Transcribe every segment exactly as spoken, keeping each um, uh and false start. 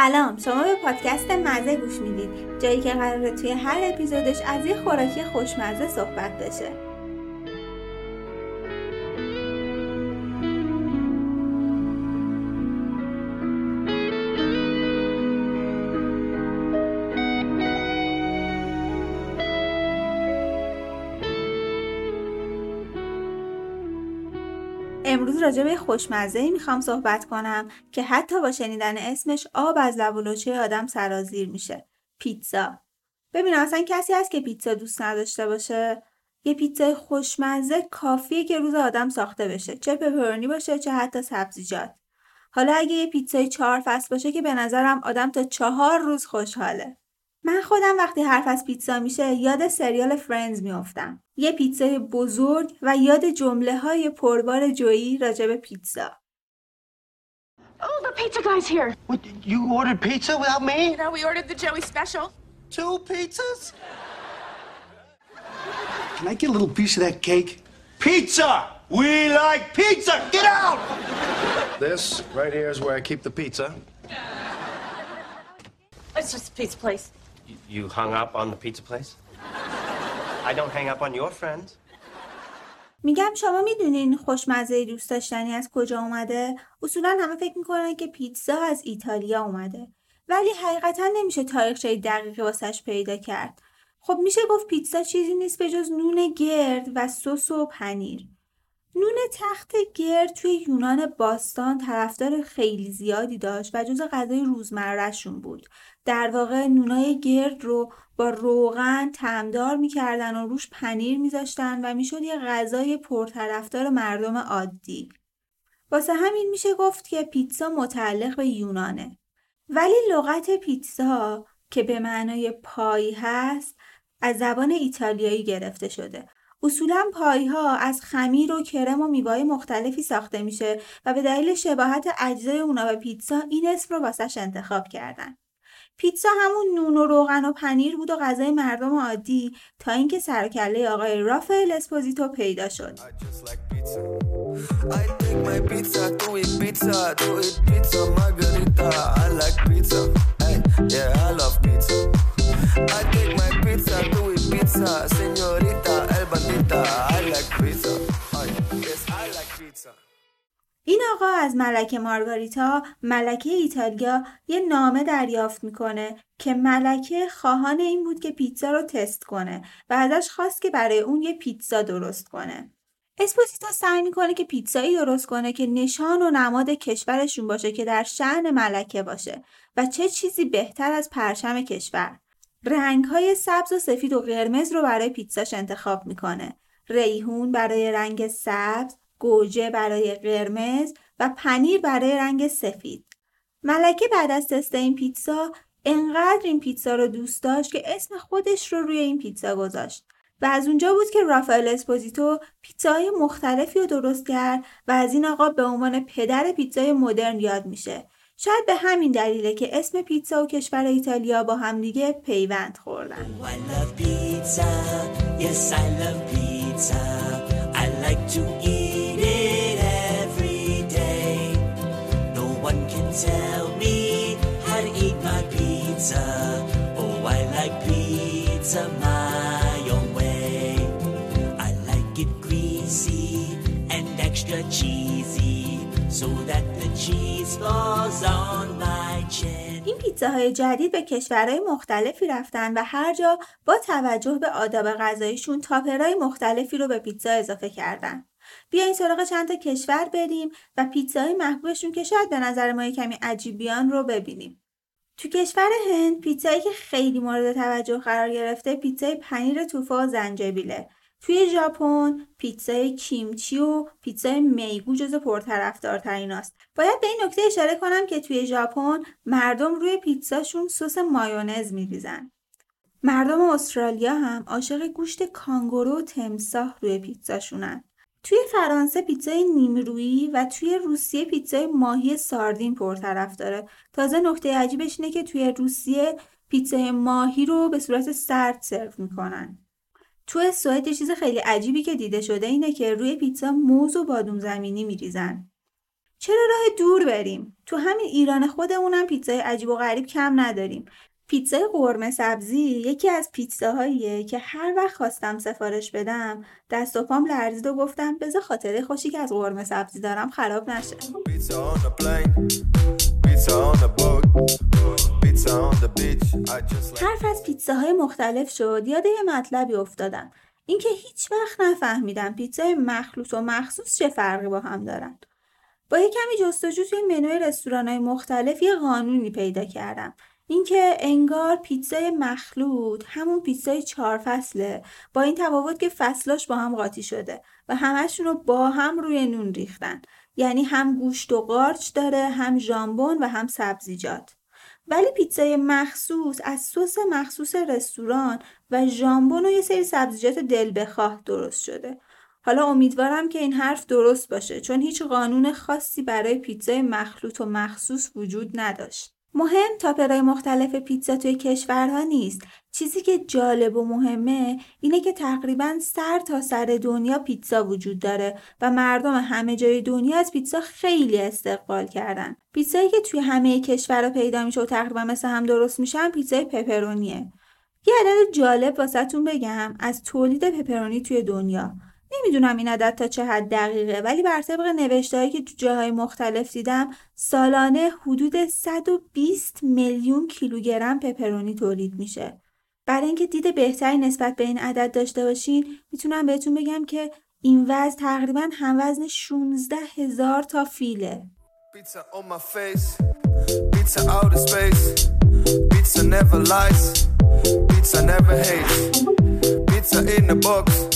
سلام، شما به پادکست مزه گوش میدید، جایی که قراره توی هر اپیزودش از یه خوراکی خوشمزه صحبت بشه. امروز راجع به خوشمزه‌ای میخوام صحبت کنم که حتی با شنیدن اسمش آب از لب و لوچه آدم سرازیر میشه. پیتزا. ببین اصلا کسی هست که پیتزا دوست نداشته باشه؟ یه پیتزای خوشمزه کافیه که روز آدم ساخته بشه، چه پپرونی باشه چه حتی سبزیجات. حالا اگه یه پیتزای چهار فصل باشه که به نظرم آدم تا چهار روز خوشحاله. من خودم وقتی حرف از پیتزا میشه یاد سریال فرندز میافتم. یه پیتزای بزرگ و یاد جمله‌های پربار جویی راجع به پیتزا. Oh, the pizza guy's here. What, you ordered pizza without me? No, we ordered the Joey special. Two pizzas? Can I get a little piece of that cake? Pizza! We like pizza! Get out! This right here is where I keep the pizza. It's just a pizza place. You hung up on the pizza place? I don't hang up on your friends. میگم شما میدونین خوشمزه دوست داشتنی از کجا اومده؟ اصولا همه فکر میکنن که پیتزا از ایتالیا اومده، ولی حقیقتا نمیشه تاریخچه دقیقی واسش پیدا کرد. خب میشه گفت پیتزا چیزی نیست به جز نون گرد و سس و پنیر. نون تخت گرد توی یونان باستان طرفدار خیلی زیادی داشت و جز غذای روزمره‌شون بود. در واقع نونای گرد رو با روغن طعمدار می‌کردن و روش پنیر می‌ذاشتن و میشد یه غذای پرطرفدار مردم عادی. واسه همین میشه گفت که پیتزا متعلق به یونانه. ولی لغت پیتزا که به معنای پای هست از زبان ایتالیایی گرفته شده. اصولاً پایها از خمیر و کرم و میوه‌های مختلفی ساخته میشه و به دلیل شباهت اجزای اونا به پیتزا این اسم رو واسش انتخاب کردن. پیتزا همون نون و روغن و پنیر بود و غذای مردم عادی تا اینکه سر و کله آقای رافائل اسپوزیتو پیدا شد. این آقا از ملکه مارگاریتا، ملکه ایتالیا، یه نامه دریافت میکنه که ملکه خواهان این بود که پیتزا رو تست کنه و ازش خواست که برای اون یه پیتزا درست کنه. اسپوزیتو سعی میکنه که پیتزایی درست کنه که نشان و نماد کشورشون باشه، که در شأن ملکه باشه، و چه چیزی بهتر از پرچم کشور. رنگ‌های سبز و سفید و قرمز رو برای پیتزاش انتخاب میکنه. ریحون برای رنگ سبز، گوجه برای قرمز و پنیر برای رنگ سفید. ملکه بعد از تست این پیتزا انقدر این پیتزا رو دوست داشت که اسم خودش رو روی این پیتزا گذاشت و از اونجا بود که رافائل اسپوزیتو پیتزاهای مختلفی رو درست کرد و از این آقا به عنوان پدر پیتزای مدرن یاد میشه. شاید به همین دلیله که اسم پیتزا و کشور ایتالیا با هم دیگه پیوند خوردن. I love pizza. Yes, I love pizza. I like to eat it every day. No one can tell me how to eat my pizza. Oh, I like pizza my own way. I like it greasy and extra cheesy. So that the cheese falls on my chin. این پیتزاهای جدید به کشورهای مختلفی رفتن و هر جا با توجه به آداب غذاییشون تاپرهای مختلفی رو به پیتزا اضافه کردن. بیاین سراغ چند تا کشور بریم و پیتزاهای محبوبشون که شاید به نظر ما کمی عجیب بیان رو ببینیم. تو کشور هند پیتزایی که خیلی مورد توجه قرار گرفته پیتزای پنیر توفو و زنجبیله. توی ژاپن پیتزای کیمچی و پیتزای میگو جزو پرطرفدارترین است. باید به این نکته اشاره کنم که توی ژاپن مردم روی پیتزاشون سس مایونز می‌ریزن. مردم استرالیا هم عاشق گوشت کانگورو و تمساح روی پیتزاشونن. توی فرانسه پیتزای نیمرویی و توی روسیه پیتزای ماهی ساردین پرطرفداره. تازه نکته عجیبش اینه که توی روسیه پیتزای ماهی رو به صورت سرد سرو می‌کنن. توی سوئد یه چیز خیلی عجیبی که دیده شده اینه که روی پیتزا موز و بادام زمینی میریزن. چرا راه دور بریم؟ تو همین ایران خودمونم پیتزای عجیب و غریب کم نداریم. پیتزای قرمه سبزی یکی از پیتزاهاییه که هر وقت خواستم سفارش بدم دست و پام لرزید و گفتم بذار خاطره خوشی که از قرمه سبزی دارم خراب نشه. حرف از پیتزاهای مختلف شد، یاد یه مطلبی افتادم، اینکه هیچ وقت نفهمیدم پیتزای مخلوط و مخصوص چه فرقی با هم دارن. با یه کمی جستجو توی منوی رستوران‌های مختلف یه قانونی پیدا کردم، اینکه انگار پیتزای مخلوط همون پیتزای چهار فصله، با این تفاوت که فصلاش با هم قاطی شده و همشون رو با هم روی نون ریختن، یعنی هم گوشت و قارچ داره، هم ژامبون و هم سبزیجات. ولی پیتزای مخصوص از سس مخصوص رستوران و ژامبون و یه سری سبزیجات دل بخواه درست شده. حالا امیدوارم که این حرف درست باشه، چون هیچ قانون خاصی برای پیتزای مخلوط و مخصوص وجود نداشت. مهم تاپرهای مختلف پیتزا توی کشورها نیست. چیزی که جالب و مهمه اینه که تقریباً سر تا سر دنیا پیتزا وجود داره و مردم همه جای دنیا از پیتزا خیلی استقبال کردن. پیتزایی که توی همه کشورها پیدا میشه و تقریباً مثل هم درست میشن پیتزای پپرونیه. یه عدد جالب واسه‌تون بگم از تولید پپرونی توی دنیا. نمیدونم این عدد تا چه حد دقیقه، ولی بر طبق نوشته‌هایی که تو جاهای مختلف دیدم سالانه حدود صد و بیست میلیون کیلوگرم پپرونی تولید میشه. برای اینکه دید بهتری نسبت به این عدد داشته باشین، میتونم بهتون بگم که این وزن تقریباً هم وزن شانزده هزار تا فیله. Pizza on my face, pizza out of space, pizza never lies, pizza never hates, pizza in a box.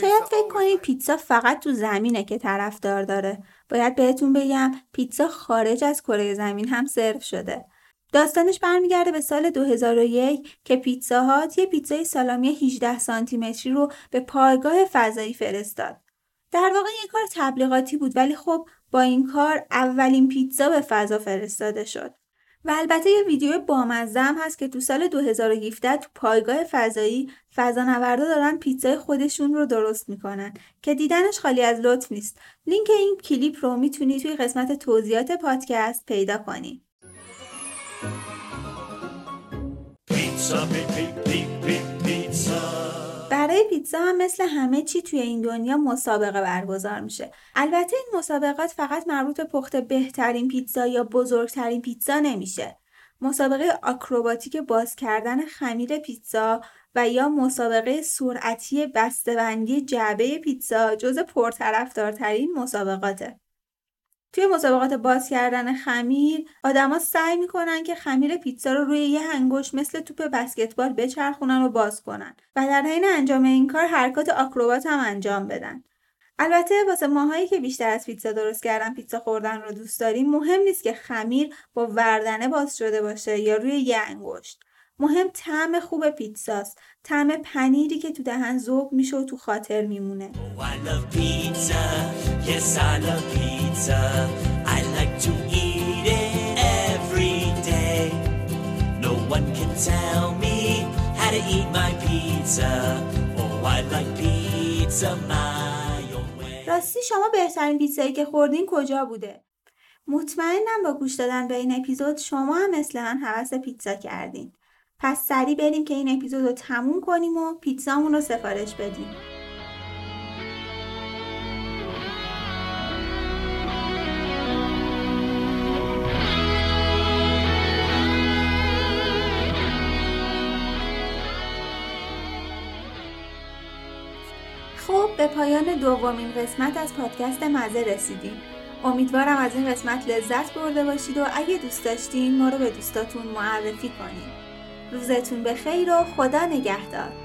شاید فکر کنید پیتزا فقط تو زمینه که طرفدار داره. باید بهتون بگم پیتزا خارج از کره زمین هم سرو شده. داستانش برمیگرده به سال دو هزار و یک که پیتزا هات یه پیتزای سالامی هجده سانتی متری رو به پایگاه فضایی فرستاد. در واقع یه کار تبلیغاتی بود، ولی خب با این کار اولین پیتزا به فضا فرستاده شد. و البته یه ویدیو بامزه هم هست که تو سال دو هزار و هفده تو پایگاه فضایی فضانوردا دارن پیتزای خودشون رو درست میکنن که دیدنش خالی از لطف نیست. لینک این کلیپ رو میتونی توی قسمت توضیحات پادکست پیدا کنی. پیتزا بی بی بی بی پیتزا. برای پیتزا هم مثل همه چی توی این دنیا مسابقه برگزار میشه. البته این مسابقات فقط مربوط به پخت بهترین پیتزا یا بزرگترین پیتزا نمیشه. مسابقه آکروباتیک باز کردن خمیر پیتزا و یا مسابقه سرعتی بسته‌بندی جعبه پیتزا جزو پرطرفدارترین مسابقاته. توی مسابقات باز کردن خمیر آدما سعی میکنن که خمیر پیتزا رو روی یه انگشت مثل توپ بسکتبال بچرخونن و باز کنن و در حین انجام این کار حرکات آکروبات هم انجام بدن. البته واسه ماهایی که بیشتر از پیتزا درست کردن پیتزا خوردن رو دوست داریم، مهم نیست که خمیر با وردنه باز شده باشه یا روی یه انگشت. مهم طعم خوب پیتزاست، طعم پنیری که تو دهن ذوب میشه و تو خاطر میمونه. Oh, I love pizza. Yes, I love pizza. I like to eat it every day. No one can tell me how to eat my pizza. Oh, I like pizza my way. راستی شما بهترین پیتزایی که خوردین کجا بوده؟ مطمئنم با گوش دادن به این اپیزود شما هم مثل من هوس پیتزا کردین. پس سریع بریم که این اپیزود رو تموم کنیم و پیتزامون رو سفارش بدیم. خب به پایان دومین قسمت از پادکست مزه رسیدیم. امیدوارم از این قسمت لذت برده باشید و اگه دوست داشتین ما رو به دوستاتون معرفی کنید. روزتون بخیر و خدا نگهدار.